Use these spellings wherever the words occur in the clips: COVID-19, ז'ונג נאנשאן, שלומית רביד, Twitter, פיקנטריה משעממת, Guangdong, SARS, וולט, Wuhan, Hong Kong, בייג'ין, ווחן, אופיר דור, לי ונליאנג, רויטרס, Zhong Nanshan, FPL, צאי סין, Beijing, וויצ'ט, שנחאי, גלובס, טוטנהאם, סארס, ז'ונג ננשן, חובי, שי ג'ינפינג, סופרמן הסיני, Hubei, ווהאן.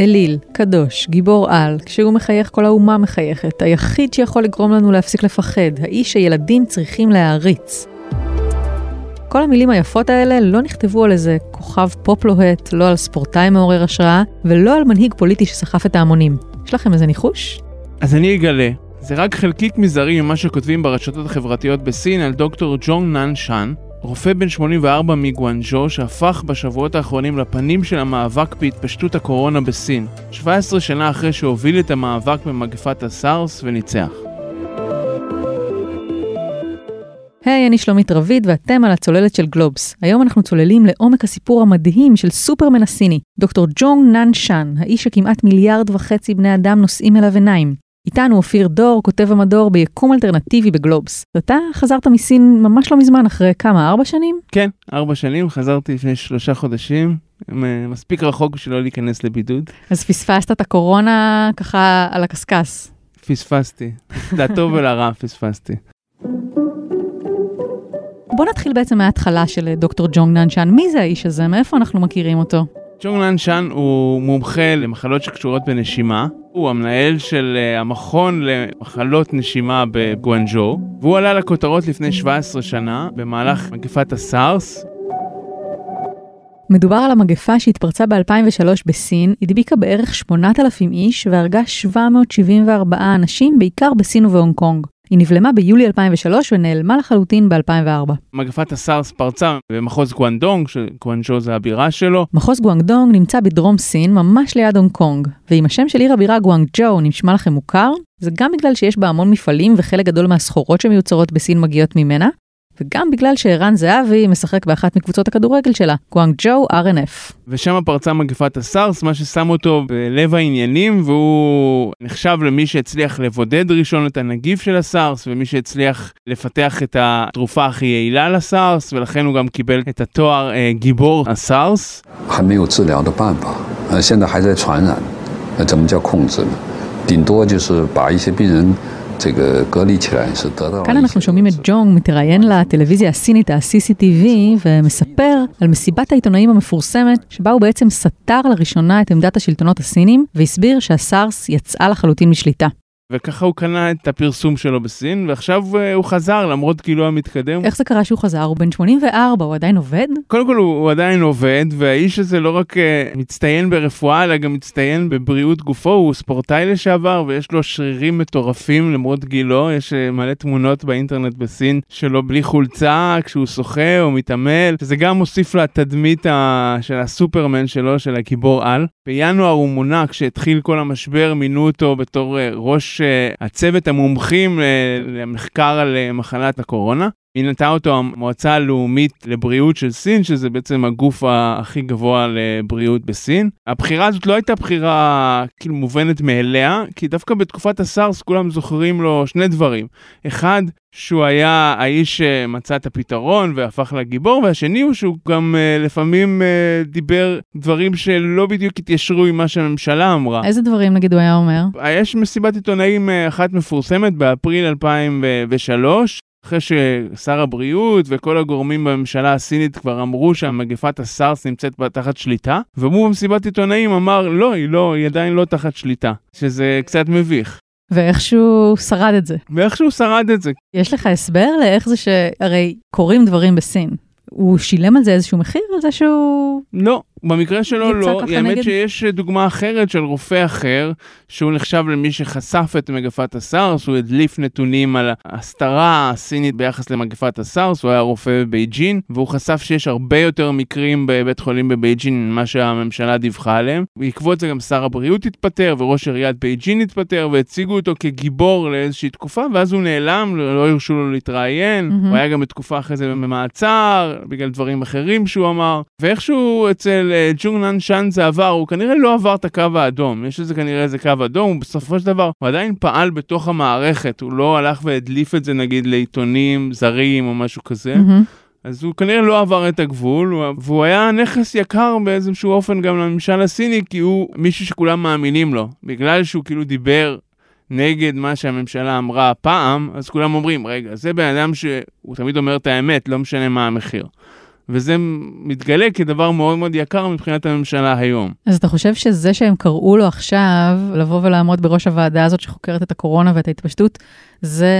אליל, קדוש, גיבור על, כשהוא מחייך כל האומה מחייכת, היחיד שיכול לגרום לנו להפסיק לפחד, האיש שילדים צריכים להעריץ. כל המילים היפות האלה לא נכתבו על איזה כוכב פופ לוהט, לא על ספורטאי מעורר השראה, ולא על מנהיג פוליטי שסחף את ההמונים. יש לכם איזה ניחוש? אז אני אגלה. זה רק חלקיק מזערי ממה שכותבים ברשתות החברתיות בסין על דוקטור ז'ונג נאנשאן, רופא בן 84 מגואנג'ו שהפך בשבועות האחרונים לפנים של המאבק בהתפשטות הקורונה בסין, 17 שנה אחרי שהוביל את המאבק במגפת הסארס וניצח. היי, אני שלומית רביד ואתם על הצוללת של גלובס. היום אנחנו צוללים לעומק הסיפור המדהים של סופרמן הסיני, דוקטור ז'ונג נאנשאן, האיש שכמעט 1.5 מיליארד בני אדם נושאים אליו עיניים. איתנו אופיר דור, כותב המדור ביקום אלטרנטיבי בגלובס. אתה חזרת מסין ממש לא מזמן, אחרי כמה, 4 שנים? כן, 4 שנים, חזרתי לפני 3 חודשים, מספיק רחוק שלא להיכנס לבידוד. אז פספסת את הקורונה ככה על הקסקס. פספסתי, לטוב ולרע פספסתי. בוא נתחיל בעצם מההתחלה של דוקטור ז'ונג נאנשאן. מי זה האיש הזה? מאיפה אנחנו מכירים אותו? ז'ונג נאנשאן הוא מומחה למחלות שקשורות בנשימה, הוא המנהל של המכון למחלות נשימה בגואנג'ו, והוא עלה לכותרות לפני 17 שנה במהלך מגפת הסארס. מדובר על המגפה שהתפרצה ב-2003 בסין, הדביקה בערך 8,000 איש והרגה 774 אנשים, בעיקר בסין ובהונג קונג. היא נבלמה ביולי 2003 ונעלמה לחלוטין ב-2004. מגפת הסארס פרצה במחוז גואנגדונג, שגואנג'ו זה הבירה שלו. מחוז גואנגדונג נמצא בדרום סין, ממש ליד הונג קונג. ועם השם של עיר הבירה גואנגג'ו נשמע לכם מוכר, זה גם בגלל שיש בה המון מפעלים וחלק גדול מהסחורות שמיוצרות בסין מגיעות ממנה, וגם בגלל שערן זהבי משחק באחת מקבוצות הכדורגל שלה, גואנגג'ו RNF. ושם פרצה מגפת הסארס, מה ששם אותו בלב העניינים, והוא נחשב למי שהצליח לבודד ראשון את הנגיף של הסארס, ומי שהצליח לפתח את התרופה הכי יעילה לסארס, ולכן הוא גם קיבל את התואר גיבור הסארס. 还没有治疗的办法，现在还在传染， 怎么叫控制呢？顶多就是把一些病人 כאן אנחנו שומעים את ג'ונג מתראיין לטלוויזיה הסינית, ה-CCTV, ומספר על מסיבת העיתונאים המפורסמת, שבה הוא בעצם סתר לראשונה את עמדת השלטונות הסינים, והסביר שהסארס יצאה לחלוטין משליטה. וככה הוא קנה את הפרסום שלו בסין, ועכשיו הוא חזר, למרות כאילו המתקדם. איך זה קרה שהוא חזר? הוא בן 84, הוא עדיין עובד? קודם כל הוא עדיין עובד, והאיש הזה לא רק מצטיין ברפואה, אלא גם מצטיין בבריאות גופו, הוא ספורטאי לשעבר, ויש לו שרירים מטורפים למרות גילו, יש מלא תמונות באינטרנט בסין, שלו בלי חולצה, כשהוא שוחה או מתעמל, שזה גם מוסיף לתדמית של הסופרמן שלו, של הגיבור על. בינואר הוא מונה, כשהתחיל כל המשבר, מינו אותו בתור ראש הצוות המומחים למחקר על מחלת הקורונה. היא נתה אותו המועצה הלאומית לבריאות של סין, שזה בעצם הגוף הכי גבוה לבריאות בסין. הבחירה הזאת לא הייתה בחירה כאילו מובנת מאליה, כי דווקא בתקופת הסארס כולם זוכרים לו 2 דברים. אחד, שהוא היה האיש שמצא את הפתרון והפך לגיבור, והשני הוא שהוא גם לפעמים דיבר דברים שלא בדיוק התיישרו עם מה שהממשלה אמרה. איזה דברים נגיד הוא היה אומר? יש מסיבת עיתונאים אחת מפורסמת באפריל 2003, אחרי ששר הבריאות וכל הגורמים בממשלה הסינית כבר אמרו שהמגפת הסארס נמצאת תחת שליטה, והוא במסיבת עיתונאים אמר, היא עדיין לא תחת שליטה, שזה קצת מביך. ואיכשהו שרד את זה. יש לך הסבר לאיך זה שהרי קוראים דברים בסין? הוא שילם על זה איזשהו מחיר? על זה שהוא... לא, במקרה שלו לא. האמת שיש דוגמה אחרת של רופא אחר, שהוא נחשב למי שחשף את מגפת הסארס, הוא הדליף נתונים על ההסתרה הסינית ביחס למגפת הסארס, הוא היה רופא בבייג'ין, והוא חשף שיש הרבה יותר מקרים בבית חולים בבייג'ין ממה שהממשלה דיווחה עליהם. בעקבות זה גם שר הבריאות התפטר, וראש עיריית בייג'ין התפטר, והציגו אותו כגיבור לאיזושהי תקופה, ואז הוא נעלם, לא הרשו לו להתראיין, הוא היה גם בתקופה אחרי זה במעצר, בגלל דברים אחרים שהוא אמר, ואיכשהו אצל ז'ונג נאנשאן זה עבר, הוא כנראה לא עבר את הקו האדום, יש לזה כנראה איזה קו אדום, הוא בסופו של דבר, הוא עדיין פעל בתוך המערכת, הוא לא הלך והדליף את זה נגיד לעיתונים זרים או משהו כזה, אז הוא כנראה לא עבר את הגבול, והוא היה נכס יקר באיזשהו אופן גם לממשל הסיני, כי הוא מישהו שכולם מאמינים לו, בגלל שהוא כאילו דיבר נגד מה שהממשלה אמרה פעם, אז כולם אומרים, רגע, זה בן אדם שהוא תמיד אומר את האמת, לא משנה מה המחיר. וזה מתגלה כדבר מאוד מאוד יקר מבחינת הממשלה היום. אז אתה חושב שזה שהם קראו לו עכשיו, לבוא ולעמוד בראש הוועדה הזאת שחוקרת את הקורונה ואת ההתפשטות, זה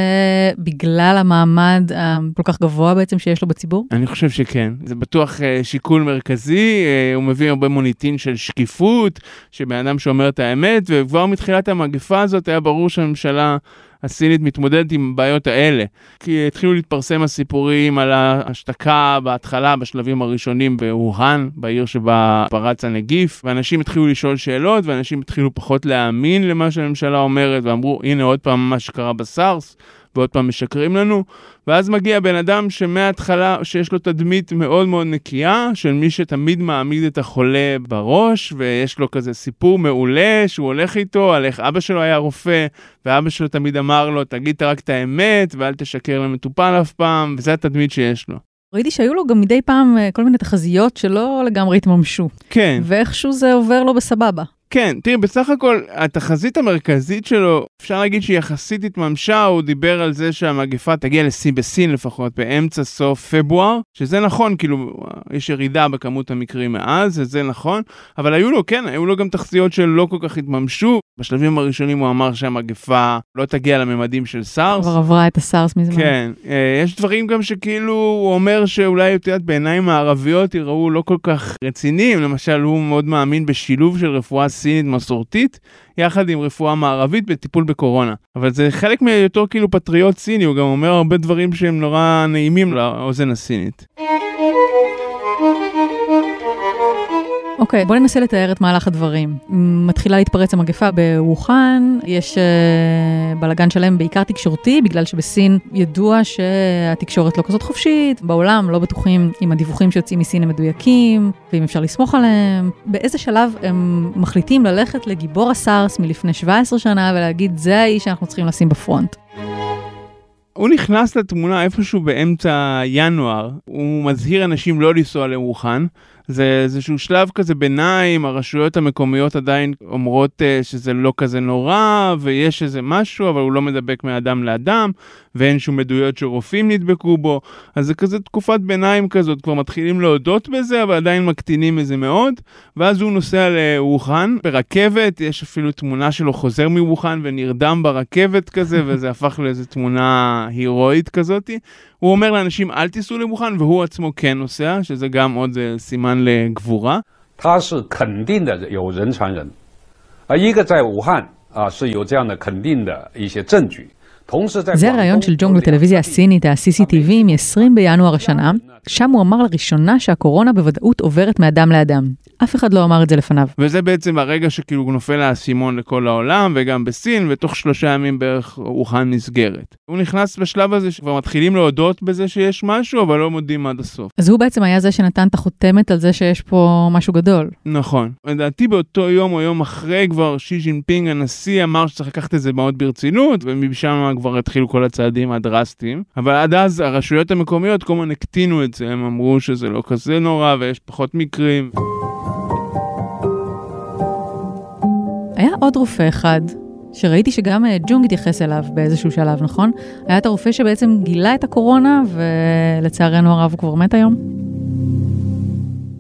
בגלל המעמד כל כך גבוה בעצם שיש לו בציבור? אני חושב שכן. זה בטוח שיקול מרכזי, הוא מביא הרבה מוניטין של שקיפות, שבאדם שאומר את האמת, וכבר מתחילת המגפה הזאת היה ברור שהממשלה הסינית מתמודדת עם בעיות האלה. כי התחילו להתפרסם הסיפורים על ההשתקה בהתחלה, בשלבים הראשונים בווהאן, בעיר שבה פרץ הנגיף, ואנשים התחילו לשאול שאלות, ואנשים התחילו פחות להאמין למה שהממשלה אומרת, ואמרו, הנה עוד פעם מה שקרה בסארס, ועוד פעם משקרים לנו, ואז מגיע בן אדם שמההתחלה, שיש לו תדמית מאוד מאוד נקייה, של מי שתמיד מעמיד את החולה בראש, ויש לו כזה סיפור מעולה, שהוא הולך איתו, על איך אבא שלו היה רופא, ואבא שלו תמיד אמר לו, תגיד רק את האמת, ואל תשקר למטופל אף פעם, וזה התדמית שיש לו. ראיתי שהיו לו גם מדי פעם כל מיני תחזיות, שלא לגמרי התממשו. כן. ואיכשהו זה עובר לו בסבבה. כן, תראי, בסך הכל, התחזית המרכזית שלו, אפשר להגיד שהיא יחסית התממשה, הוא דיבר על זה שהמגפה תגיע לסין, בסין לפחות, באמצע סוף פברואר, שזה נכון, כאילו, יש ירידה בכמות המקרים מאז, זה נכון, אבל היו לו, כן, היו לו גם תחזיות שלא כל כך התממשו, בשלבים הראשונים הוא אמר שהמגפה לא תגיע לממדים של סארס. כבר עברה את הסארס מזמן. כן, יש דברים גם שכאילו, הוא אומר שאולי יותר בעיניים הערביות יראו לא כל כך רציניים, למשל, הוא מאוד מאמין בשילוב של רפואה סינית מסורתית, יחד עם רפואה מערבית בטיפול בקורונה. אבל זה חלק מהיותר כאילו פטריוט סיני, הוא גם אומר הרבה דברים שהם נורא נעימים לאוזן הסינית. אוקיי, בוא ננסה לתאר את מהלך הדברים. מתחילה להתפרץ המגפה בווהאן, יש בלגן שלהם בעיקר תקשורתי, בגלל שבסין ידוע שהתקשורת לא כזאת חופשית, בעולם לא בטוחים אם הדיווחים שיוצאים מסין הם מדויקים, ואם אפשר לסמוך עליהם. באיזה שלב הם מחליטים ללכת לגיבור הסארס מלפני 17 שנה, ולהגיד זה האיש שאנחנו צריכים לשים בפרונט. הוא נכנס לתמונה איפשהו באמצע ינואר, הוא מזהיר אנשים לא לנסוע לווהאן, זה איזשהו שלב כזה ביניים, הרשויות המקומיות עדיין אומרות שזה לא כזה נורא, ויש איזה משהו, אבל הוא לא מדבק מאדם לאדם, ואין שום עדויות שרופאים נדבקו בו, אז זה כזה תקופת ביניים כזאת, כבר מתחילים להודות בזה, אבל עדיין מקטינים איזה מאוד, ואז הוא נוסע לווהאן, ברכבת, יש אפילו תמונה שלו חוזר מווהאן, ונרדם ברכבת כזה, וזה הפך לאיזו תמונה הירואית כזאת, הוא אומר לאנשים אל תיסעו לווהאן, והוא עצמו כן נוסע, שזה גם עוד סימן לגבורה. זה הרעיון של ג'ונג לטלוויזיה הסינית, ה-CCTV, מ-20 בינואר השנה, שם הוא אמר לראשונה שהקורונה בוודאות עוברת מאדם לאדם. אף אחד לא אמר את זה לפניו. וזה בעצם הרגע שכאילו נופל האסימון לכל העולם, וגם בסין, ותוך 3 ימים בערך ווהאן נסגרת. הוא נכנס בשלב הזה שכבר מתחילים להודות בזה שיש משהו, אבל לא מודים עד הסוף. אז הוא בעצם היה זה שנתן את החותמת על זה שיש פה משהו גדול. נכון. לדעתי באותו יום או יום אחרי כבר שי ג'ינפינג הנשיא אמר שצריך לקחת את זה מאוד ברצינות, ומשם כבר התחילו כל הצעדים הדרסטיים. אבל עד אז הרשויות המקומיות כל הזמן הקטינו את זה, הם אמרו שזה לא כזה נורא ויש פחות מקרים. היה עוד רופא אחד, שראיתי שגם ג'ונג התייחס אליו באיזשהו שלב, נכון? היה את הרופא שבעצם גילה את הקורונה, ולצערנו הרב הוא כבר מת היום.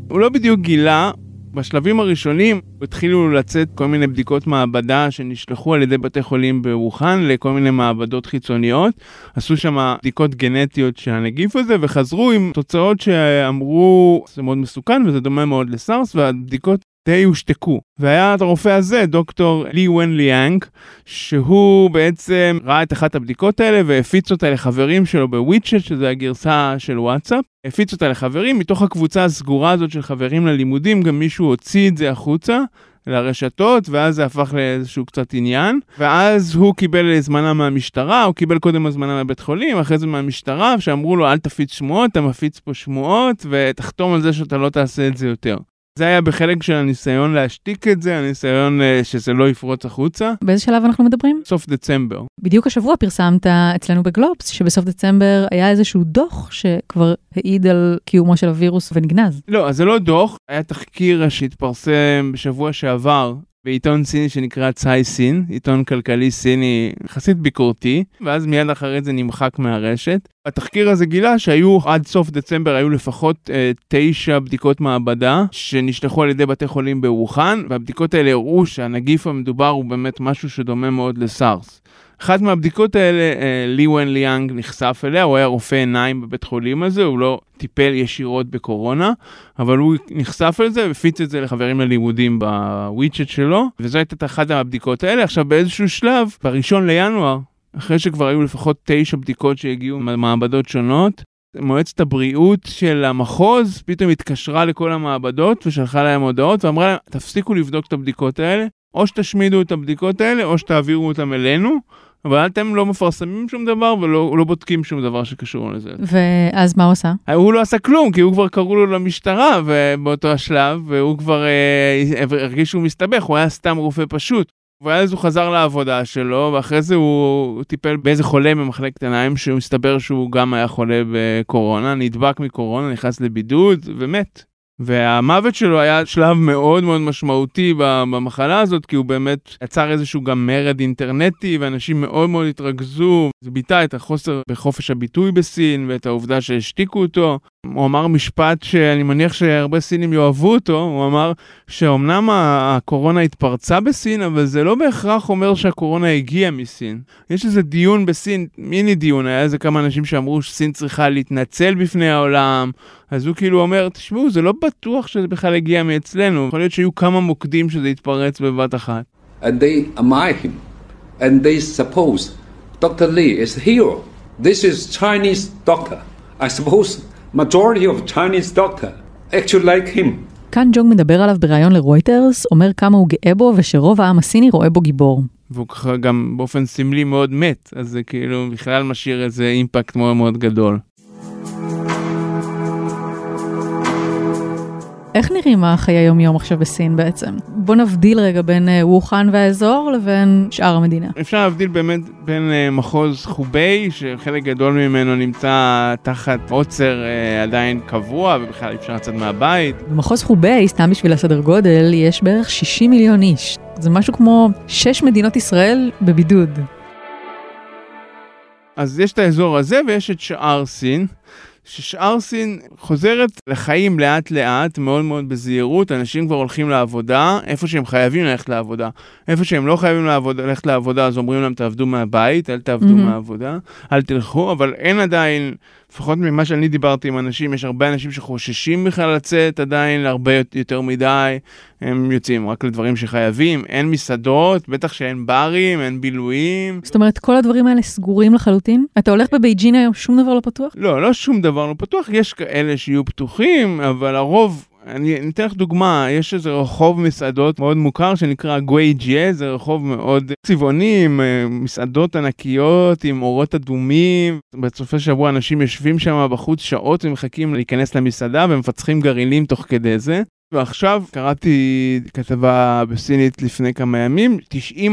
הוא לא בדיוק גילה. בשלבים הראשונים התחילו לצאת כל מיני בדיקות מעבדה שנשלחו על ידי בתי חולים בווהאן לכל מיני מעבדות חיצוניות. עשו שם בדיקות גנטיות של הנגיף הזה וחזרו עם תוצאות שאמרו זה מאוד מסוכן וזה דומה מאוד לסארס והבדיקות די הושתקו. והיה את הרופא הזה, דוקטור לי ונליאנג, שהוא בעצם ראה את אחת הבדיקות האלה והפיץ אותה לחברים שלו בוויצ'ט, שזה הגרסה של וואטסאפ. הפיץ אותה לחברים, מתוך הקבוצה הסגורה הזאת של חברים ללימודים, גם מישהו הוציא את זה החוצה לרשתות, ואז זה הפך לאיזשהו קצת עניין, ואז הוא קיבל הזמנה מהמשטרה, הוא קיבל קודם הזמנה מבית חולים, אחרי זה מהמשטרה, שאמרו לו אל תפיץ שמועות, אתה מפיץ פה שמועות, ותחתום על זה שאתה לא תעשה את זה יותר. זה היה בחלק של הניסיון להשתיק את זה, הניסיון שזה לא יפרוץ החוצה. באיזה שלב אנחנו מדברים? סוף דצמבר. בדיוק השבוע פרסמת אצלנו בגלובס, שבסוף דצמבר היה איזשהו דוח שכבר העיד על קיומו של הווירוס ונגנז. לא, אז זה לא דוח, היה תחקיר שהתפרסם בשבוע שעבר, בעיתון סיני שנקרא צאי סין, עיתון כלכלי סיני יחסית ביקורתי, ואז מיד אחרי זה נמחק מהרשת. התחקיר הזה גילה שהיו עד סוף דצמבר היו לפחות 9 בדיקות מעבדה שנשלחו על ידי בתי חולים ברוחן, והבדיקות האלה הראו שהנגיף המדובר הוא באמת משהו שדומה מאוד לסארס. אחת מהבדיקות האלה, לי ונליאנג נחשף אליה, הוא היה רופא עיניים בבית חולים הזה, הוא לא טיפל ישירות בקורונה, אבל הוא נחשף אל זה ופיץ את זה לחברים ללימודים בוויצ'ט שלו, וזו הייתה אחת מהבדיקות האלה. עכשיו באיזשהו שלב, בראשון לינואר, אחרי שכבר היו לפחות 9 בדיקות שהגיעו ממעבדות שונות, מועצת הבריאות של המחוז פתאום התקשרה לכל המעבדות ושלחה להם הודעות ואמרה להם, תפסיקו לבדוק את הבדיקות האלה, או שתשמידו את הבדיקות האלה או שתעבירו אותם אלינו, אבל אתם לא מפרסמים שום דבר ולא בודקים שום דבר שקשור לזה. ואז מה הוא עושה? הוא לא עשה כלום, כי הוא כבר קראו לו למשטרה באותו השלב, והוא כבר הרגיש שהוא מסתבך, הוא היה סתם רופא פשוט. ואז הוא חזר לעבודה שלו, ואחרי זה הוא טיפל באיזה חולה ממחלקת עיניים, שהוא מסתבר שהוא גם היה חולה בקורונה, נדבק מקורונה, נכנס לבידוד ומת. והמוות שלו היה שלב מאוד מאוד משמעותי במחלה הזאת, כי הוא באמת יצר איזשהו גם מרד אינטרנטי, ואנשים מאוד מאוד התרכזו. זה ביטא את החוסר בחופש הביטוי בסין, ואת העובדה שהשתיקו אותו. הוא אמר משפט שאני מניח שהרבה סינים יאהבו אותו, הוא אמר שאומנם הקורונה התפרצה בסין, אבל זה לא בהכרח אומר שהקורונה הגיעה מסין. יש איזה דיון בסין, מיני דיון, היה איזה כמה אנשים שאמרו שסין צריכה להתנצל בפני העולם, אז הוא כאילו אומר, תשמעו, זה לא בטוח שזה בכלל הגיע מאצלנו, יכול להיות שהיו כמה מוקדים שזה התפרץ בבת אחת. And they admire him, and they suppose Dr. Li is a hero. This is Chinese doctor. I suppose majority of Chinese doctor actually like him. כאן ג'ונג מדבר עליו בראיון לרויטרס, אומר כמה הוא גאה בו ושרוב העם הסיני רואה בו גיבור. והוא ככה גם באופן סמלי מאוד מת, אז זה כאילו בכלל משאיר איזה אימפקט מאוד מאוד גדול. איך נראים החיי יום-יום עכשיו בסין בעצם? בוא נבדיל רגע בין ווחן והאזור לבין שאר המדינה. אפשר להבדיל באמת בין מחוז חובי, שחלק גדול ממנו נמצא תחת עוצר עדיין קבוע, ובכלל אפשר לצאת מהבית. במחוז חובי, סתם בשביל הסדר גודל, יש בערך 60 מיליון איש. זה משהו כמו 6 מדינות ישראל בבידוד. אז יש את האזור הזה ויש את שאר סין. ששאר סין חוזרת לחיים לאט לאט, מאוד מאוד בזהירות, אנשים כבר הולכים לעבודה, איפה שהם חייבים ללכת לעבודה. איפה שהם לא חייבים ללכת לעבודה, אז אומרים להם תעבדו מהבית, אל תעבדו מהעבודה, אל תלכו, אבל אין עדיין, לפחות ממה שאני דיברתי עם אנשים, יש הרבה אנשים שחוששים בכלל לצאת עדיין, להרבה יותר מדי, הם יוצאים רק לדברים שחייבים, אין מסעדות, בטח שאין ברים, אין בילויים. זאת אומרת, כל הדברים האלה סגורים לחלוטין? אתה הולך בבייג'ין היום, שום דבר לא פתוח? לא, לא שום דבר לא פתוח, יש כאלה שיהיו פתוחים, אבל הרוב, אני אתן לך דוגמה, יש איזה רחוב מסעדות מאוד מוכר שנקרא גוי ג'יה, זה רחוב מאוד צבעוני עם מסעדות ענקיות, עם אורות אדומים. בסופי שבוע אנשים יושבים שם בחוץ שעות ומחכים להיכנס למסעדה ומפצחים גרעינים תוך כדי זה. ועכשיו קראתי כתבה בסינית לפני כמה ימים,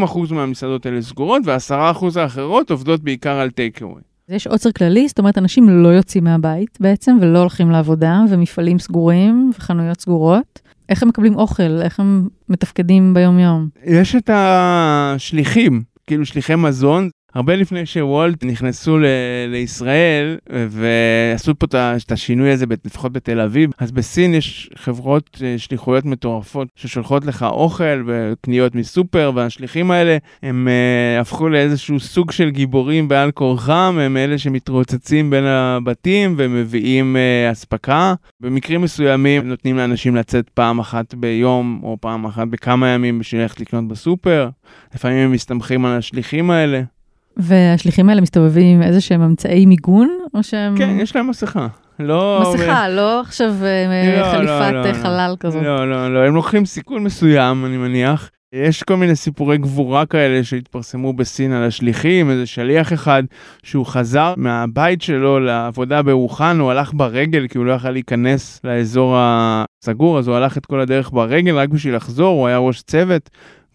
90% מהמסעדות האלה סגורות ו10% האחרות עובדות בעיקר על טייקאווי. יש עוצר כללי, זאת אומרת אנשים לא יוצאים מהבית בעצם ולא הולכים לעבודה, ומפעלים סגורים וחנויות סגורות. איך הם מקבלים אוכל? איך הם מתפקדים ביום יום? יש את השליחים, כאילו שליחי מזון. הרבה לפני שוולט נכנסו לישראל ועשו פה את השינוי הזה, לפחות בתל אביב, אז בסין יש חברות שליחויות מטורפות ששולחות לך אוכל וקניות מסופר, והשליחים האלה הם הפכו לאיזשהו סוג של גיבורים בעל כורחם, הם אלה שמתרוצצים בין הבתים ומביאים אספקה. במקרים מסוימים נותנים לאנשים לצאת פעם אחת ביום או פעם אחת בכמה ימים בשביל ללכת לקנות בסופר, לפעמים הם מסתמכים על השליחים האלה. והשליחים האלה מסתובבים עם איזה שהם אמצעי מיגון, או שהם... כן, יש להם מסכה. מסכה, לא עכשיו חליפת חלל כזאת. לא, הם לוקחים סיכון מסוים, אני מניח. יש כל מיני סיפורי גבורה כאלה שהתפרסמו בסין על השליחים, איזה שליח אחד שהוא חזר מהבית שלו לעבודה ברוחן, הוא הלך ברגל כי הוא לא יכל להיכנס לאזור הסגור, אז הוא הלך את כל הדרך ברגל רק בשביל לחזור, הוא היה ראש צוות,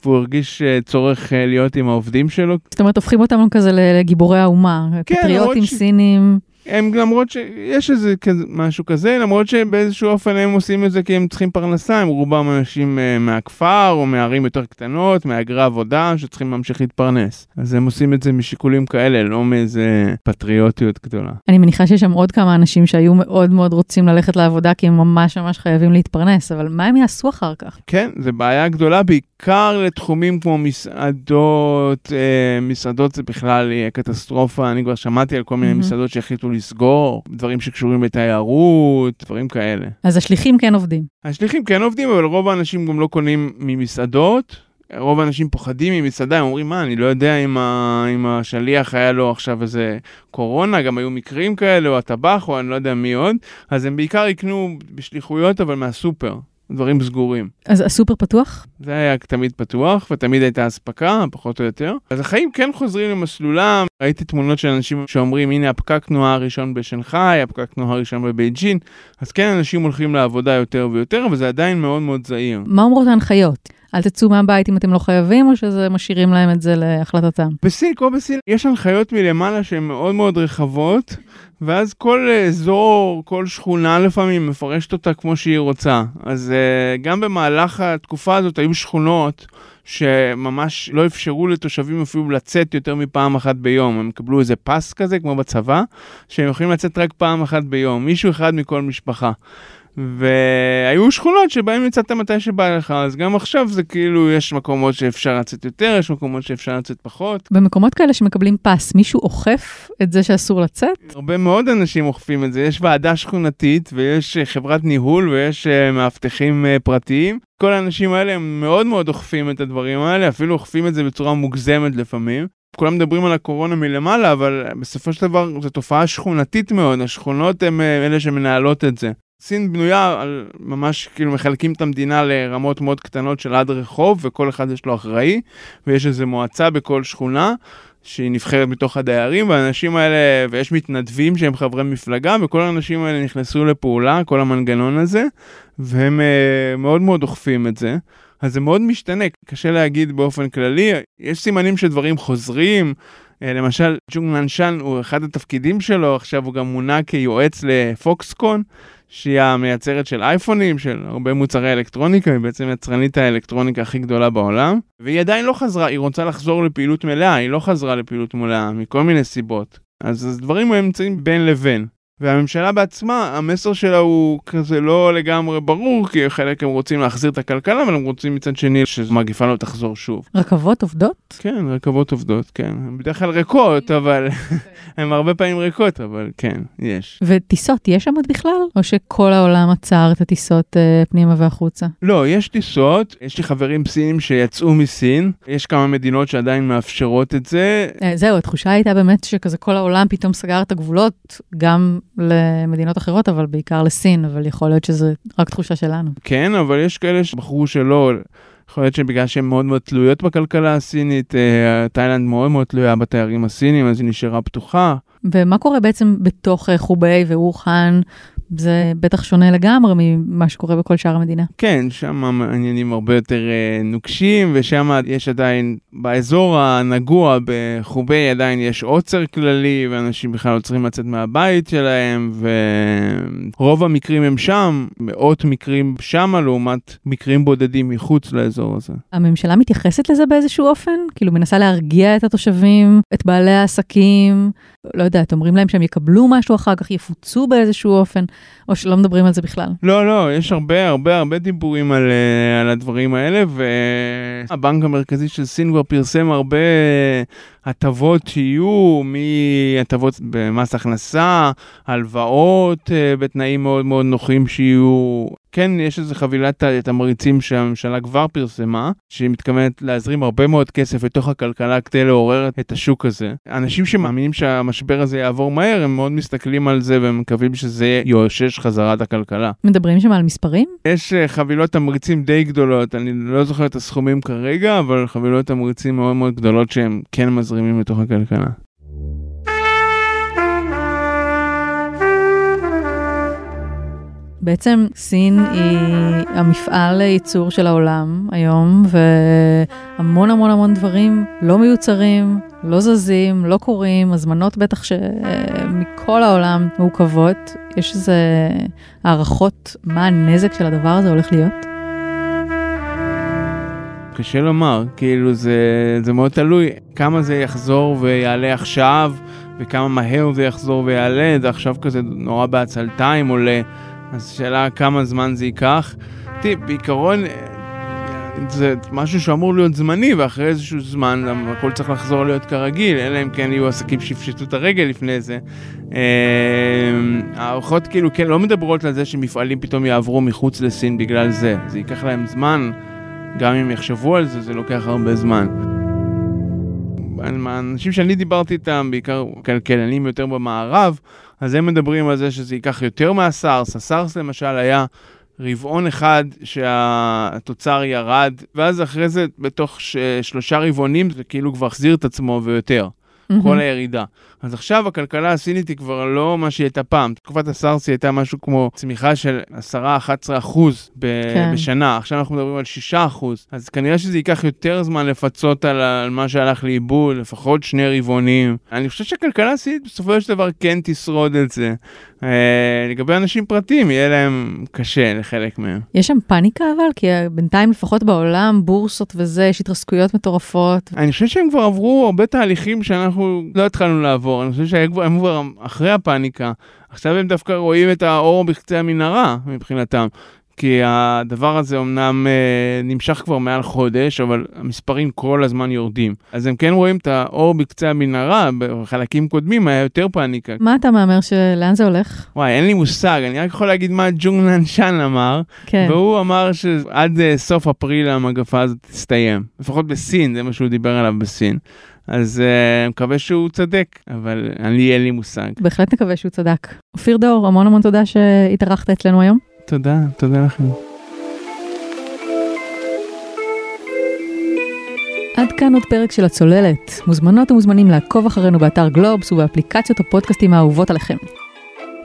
והוא הרגיש צורך להיות עם העובדים שלו. זאת אומרת, הופכים אותם כזה לגיבורי האומה, פטריוטים סינים. הם, למרות שיש איזה משהו כזה, למרות שבאיזשהו אופן הם עושים את זה כי הם צריכים פרנסה, הם רובם אנשים מהכפר או מערים יותר קטנות, מהגרי עבודה שצריכים להמשיך להתפרנס. אז הם עושים את זה משיקולים כאלה, לא מאיזה פטריוטיות גדולה. אני מניחה שיש שם עוד כמה אנשים שהיו מאוד מאוד רוצים ללכת לעבודה כי הם ממש ממש חייבים להתפרנס, אבל מה הם יעשו אחר כך? כן, זה בעיה גדולה בעיקר לתחומים כמו מסעדות. מסעדות זה בכלל קטסטרופה, אני כבר שמעתי על כל מיני מסעדות שהחליטו לסגור, דברים שקשורים לתיירות, דברים כאלה. אז השליחים כן עובדים. השליחים כן עובדים, אבל רוב האנשים גם לא קונים ממסעדות. רוב האנשים פוחדים ממסעדה, הם אומרים, מה, אני לא יודע אם השליח היה לו עכשיו איזה קורונה, גם היו מקרים כאלה, או הטבח, או אני לא יודע מי עוד, אז הם בעיקר יקנו בשליחויות, אבל מהסופר, דברים סגורים. אז הסופר פתוח? זה היה תמיד פתוח, ותמיד הייתה הספקה, פחות או יותר. אז החיים כן חוזרים למסלולם. ראיתי תמונות של אנשים שאומרים, הנה, הפקק תנועה הראשון בשנחאי, הפקק תנועה הראשון בבייג'ין. אז כן, אנשים הולכים לעבודה יותר ויותר, אבל זה עדיין מאוד מאוד זהיר. מה אומרות ההנחיות? אל תצאו מהבית אם אתם לא חייבים, או שזה משאירים להם את זה להחלטתם? בסין, כמו בסין, יש הנחיות מלמעלה שהן מאוד מאוד רחבות, ואז כל אזור, כל שכונה לפעמים מפרשת אותה כמו שהיא רוצה. אז גם במהלך התקופה הזאת היו שכונות שממש לא אפשרו לתושבים אפילו לצאת יותר מפעם אחת ביום. הם קבלו איזה פס כזה, כמו בצבא, שהם יכולים לצאת רק פעם אחת ביום, מישהו אחד מכל משפחה. והיו שכונות שבהם יצאת מתי שבא לך, אז גם עכשיו זה כאילו יש מקומות שאפשר לצאת יותר, יש מקומות שאפשר לצאת פחות. במקומות כאלה שמקבלים פס, מישהו אוכף את זה שאסור לצאת? הרבה מאוד אנשים אוכפים את זה, יש ועדה שכונתית ויש חברת ניהול ויש מאבטחים פרטיים. כל האנשים האלה הם מאוד מאוד אוכפים את הדברים האלה, אפילו אוכפים את זה בצורה מוגזמת לפעמים. כולם מדברים על הקורונה מלמעלה, אבל בסופו של דבר זו תופעה שכונתית מאוד, השכונות הם אלה שמנהלות את זה. סין בנויה על ממש, כאילו מחלקים את המדינה לרמות מאוד קטנות של עד רחוב, וכל אחד יש לו אחראי, ויש איזו מועצה בכל שכונה, שהיא נבחרת בתוך הדיירים, והאנשים האלה, ויש מתנדבים שהם חברי מפלגה, וכל האנשים האלה נכנסו לפעולה, כל המנגנון הזה, והם מאוד מאוד אוכפים את זה. אז זה מאוד משתנה, קשה להגיד באופן כללי, יש סימנים שדברים חוזרים, למשל, ז'ונג ננשן הוא אחד התפקידים שלו, עכשיו הוא גם מונה כיועץ לפוקסקון, שהיא המייצרת של אייפונים, של הרבה מוצרי אלקטרוניקה, היא בעצם יצרנית האלקטרוניקה הכי גדולה בעולם, והיא עדיין לא חזרה, היא רוצה לחזור לפעילות מלאה, היא לא חזרה לפעילות מלאה, מכל מיני סיבות. אז דברים הם נמצאים בין לבין. והממשלה בעצמה, המסר שלה הוא כזה לא לגמרי ברור, כי חלק הם רוצים להחזיר את הכלכלה, אבל הם רוצים מצד שני שמגיפה לא תחזור שוב. רכבות עובדות? כן, רכבות עובדות, כן. הן בדרך כלל ריקות, אבל... הן הרבה פעמים ריקות, אבל כן, יש. וטיסות יש שם עוד בכלל? או שכל העולם עצר את הטיסות פנימה והחוצה? לא, יש טיסות. יש לי חברים סינים שיצאו מסין. יש כמה מדינות שעדיין מאפשרות את זה. זהו, התחושה הייתה באמת שכזה כל העולם פתאום סגר את הגבולות, גם למדינות אחרות, אבל בעיקר לסין, אבל יכול להיות שזה רק תחושה שלנו. כן, אבל יש כאלה שבחרו שלא, יכול להיות שבגלל שהן מאוד מאוד תלויות בכלכלה הסינית, תאילנד מאוד מאוד תלויה בתיירים הסינים, אז היא נשארה פתוחה. ומה קורה בעצם בתוך חוביי וווחן? זה בטח שונה לגמרי ממה שקורה בכל שאר המדינה. כן, שם העניינים הרבה יותר נוקשים, ושם יש עדיין, באזור הנגוע בחובי עדיין יש עוצר כללי, ואנשים בכלל לא צריכים לצאת מהבית שלהם, ורוב המקרים הם שם, מאות מקרים שם, לעומת מקרים בודדים מחוץ לאזור הזה. הממשלה מתייחסת לזה באיזשהו אופן? כאילו מנסה להרגיע את התושבים, את בעלי העסקים, לא יודעת, אומרים להם שהם יקבלו משהו אחר כך, יפוצו באיזשהו אופן, או שלא מדברים על זה בכלל. לא, לא, יש הרבה, הרבה, הרבה דיבורים על הדברים האלה, והבנק המרכזי של סין כבר פרסם הרבה הטבות שיהיו, מהטבות במס הכנסה, הלוואות בתנאים מאוד מאוד נוחים שיהיו. כן, יש איזו חבילת תמריצים שהממשלה כבר פרסמה, שהיא מתכוונת להזרים הרבה מאוד כסף לתוך הכלכלה כדי לעורר את השוק הזה. אנשים שמאמינים שהמשבר הזה יעבור מהר, הם מאוד מסתכלים על זה והם מקווים שזה יאושש חזרת הכלכלה. מדברים שם על מספרים? יש חבילות תמריצים די גדולות, אני לא זוכר את הסכומים כרגע, אבל חבילות תמריצים מאוד מאוד גדולות שהם כן מזרימים לתוך הכלכלה. בעצם סין היא המפעל לייצור של העולם היום, והמון המון המון דברים לא מיוצרים, לא זזים, לא קורים, הזמנות בטח שמכל העולם מעוכבות. יש איזה הערכות מה הנזק של הדבר הזה הולך להיות? קשה לומר, כאילו זה מאוד תלוי כמה זה יחזור ויעלה עכשיו, וכמה מהר זה יחזור ויעלה, זה עכשיו כזה נורא בעצלתיים עולה, אז שאלה כמה זמן זה ייקח. בעיקרון זה משהו שאמור להיות זמני, ואחרי איזשהו זמן הכל צריך לחזור להיות כרגיל, אלא אם כן יהיו עסקים שיפשטו את הרגל לפני זה. הערכות כאילו כן לא מדברות על זה שמפעלים פתאום יעברו מחוץ לסין בגלל זה, זה ייקח להם זמן, גם אם יחשבו על זה, זה לוקח הרבה זמן. האנשים שאני דיברתי איתם, בעיקר כלכלנים יותר במערב, אז הם מדברים על זה שזה ייקח יותר מהסארס. הסארס למשל היה רבעון אחד שהתוצר ירד, ואז אחרי זה בתוך שלושה רבעונים זה כאילו כבר החזיר את עצמו ויותר. כל הירידה. אז עכשיו הכלכלה הסינית היא כבר לא מה שהיא הייתה פעם. תקופת הסארס היא הייתה משהו כמו צמיחה של 10-11% בשנה. עכשיו אנחנו מדברים על 6%. אז כנראה שזה ייקח יותר זמן לפצות על מה שהלך לאיבוד, לפחות 2 רבעונים. אני חושב שהכלכלה הסינית בסופו של דבר כן תשרוד את זה. לגבי אנשים פרטיים, יהיה להם קשה לחלק מהם. יש שם פאניקה אבל, כי בינתיים לפחות בעולם, בורסות וזה, יש התרסקויות מטורפות. אני חושב שהם כבר עברו הרבה תהליכים שאנחנו לא התחלנו לעבור. אני חושב שהם כבר אחרי הפאניקה. עכשיו הם דווקא רואים את האור בקצה המנהרה מבחינתם. כי הדבר הזה אמנם נמשך כבר מעל חודש, אבל המספרים כל הזמן יורדים. אז הם כן רואים את האור בקצה המנהרה, בחלקים קודמים היה יותר פאניקה. מה אתה מאמר שלאן זה הולך? וואי, אין לי מושג, אני רק יכול להגיד מה ג'ונג ננשן אמר, כן. והוא אמר שעד סוף אפריל המגפה הזאת תסתיים. לפחות בסין, זה מה שהוא דיבר עליו בסין. אז מקווה שהוא צדק, אבל אין לי מושג. בהחלט מקווה שהוא צדק. אופיר דור, המון המון תודה שהתארחת אצלנו היום. תודה, תודה לכם. עד כאן עוד פרק של הצוללת. מוזמנות ומוזמנים לעקוב אחרינו באתר גלובס ובאפליקציות הפודקאסטים האהובות עליכם.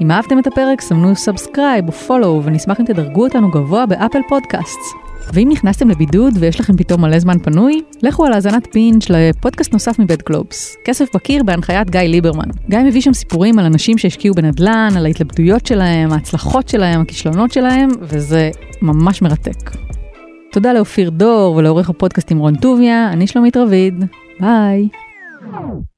אם אהבתם את הפרק, סמנו סאבסקרייב או פולו, ונשמח אם תדרגו אותנו גבוה באפל פודקאסטס. ואם נכנסתם לבידוד ויש לכם פתאום מלא זמן פנוי, לכו על האזנת פינץ' לפודקאסט נוסף מבית גלובס, כסף בקיר בהנחיית גיא ליברמן. גיא מביא שם סיפורים על אנשים שהשקיעו בנדלן, על ההתלבטויות שלהם, ההצלחות שלהם, הכישלונות שלהם, וזה ממש מרתק. תודה לאופיר דור ולעורך הפודקאסט עם רון טוביה, אני שלומית רביד, ביי.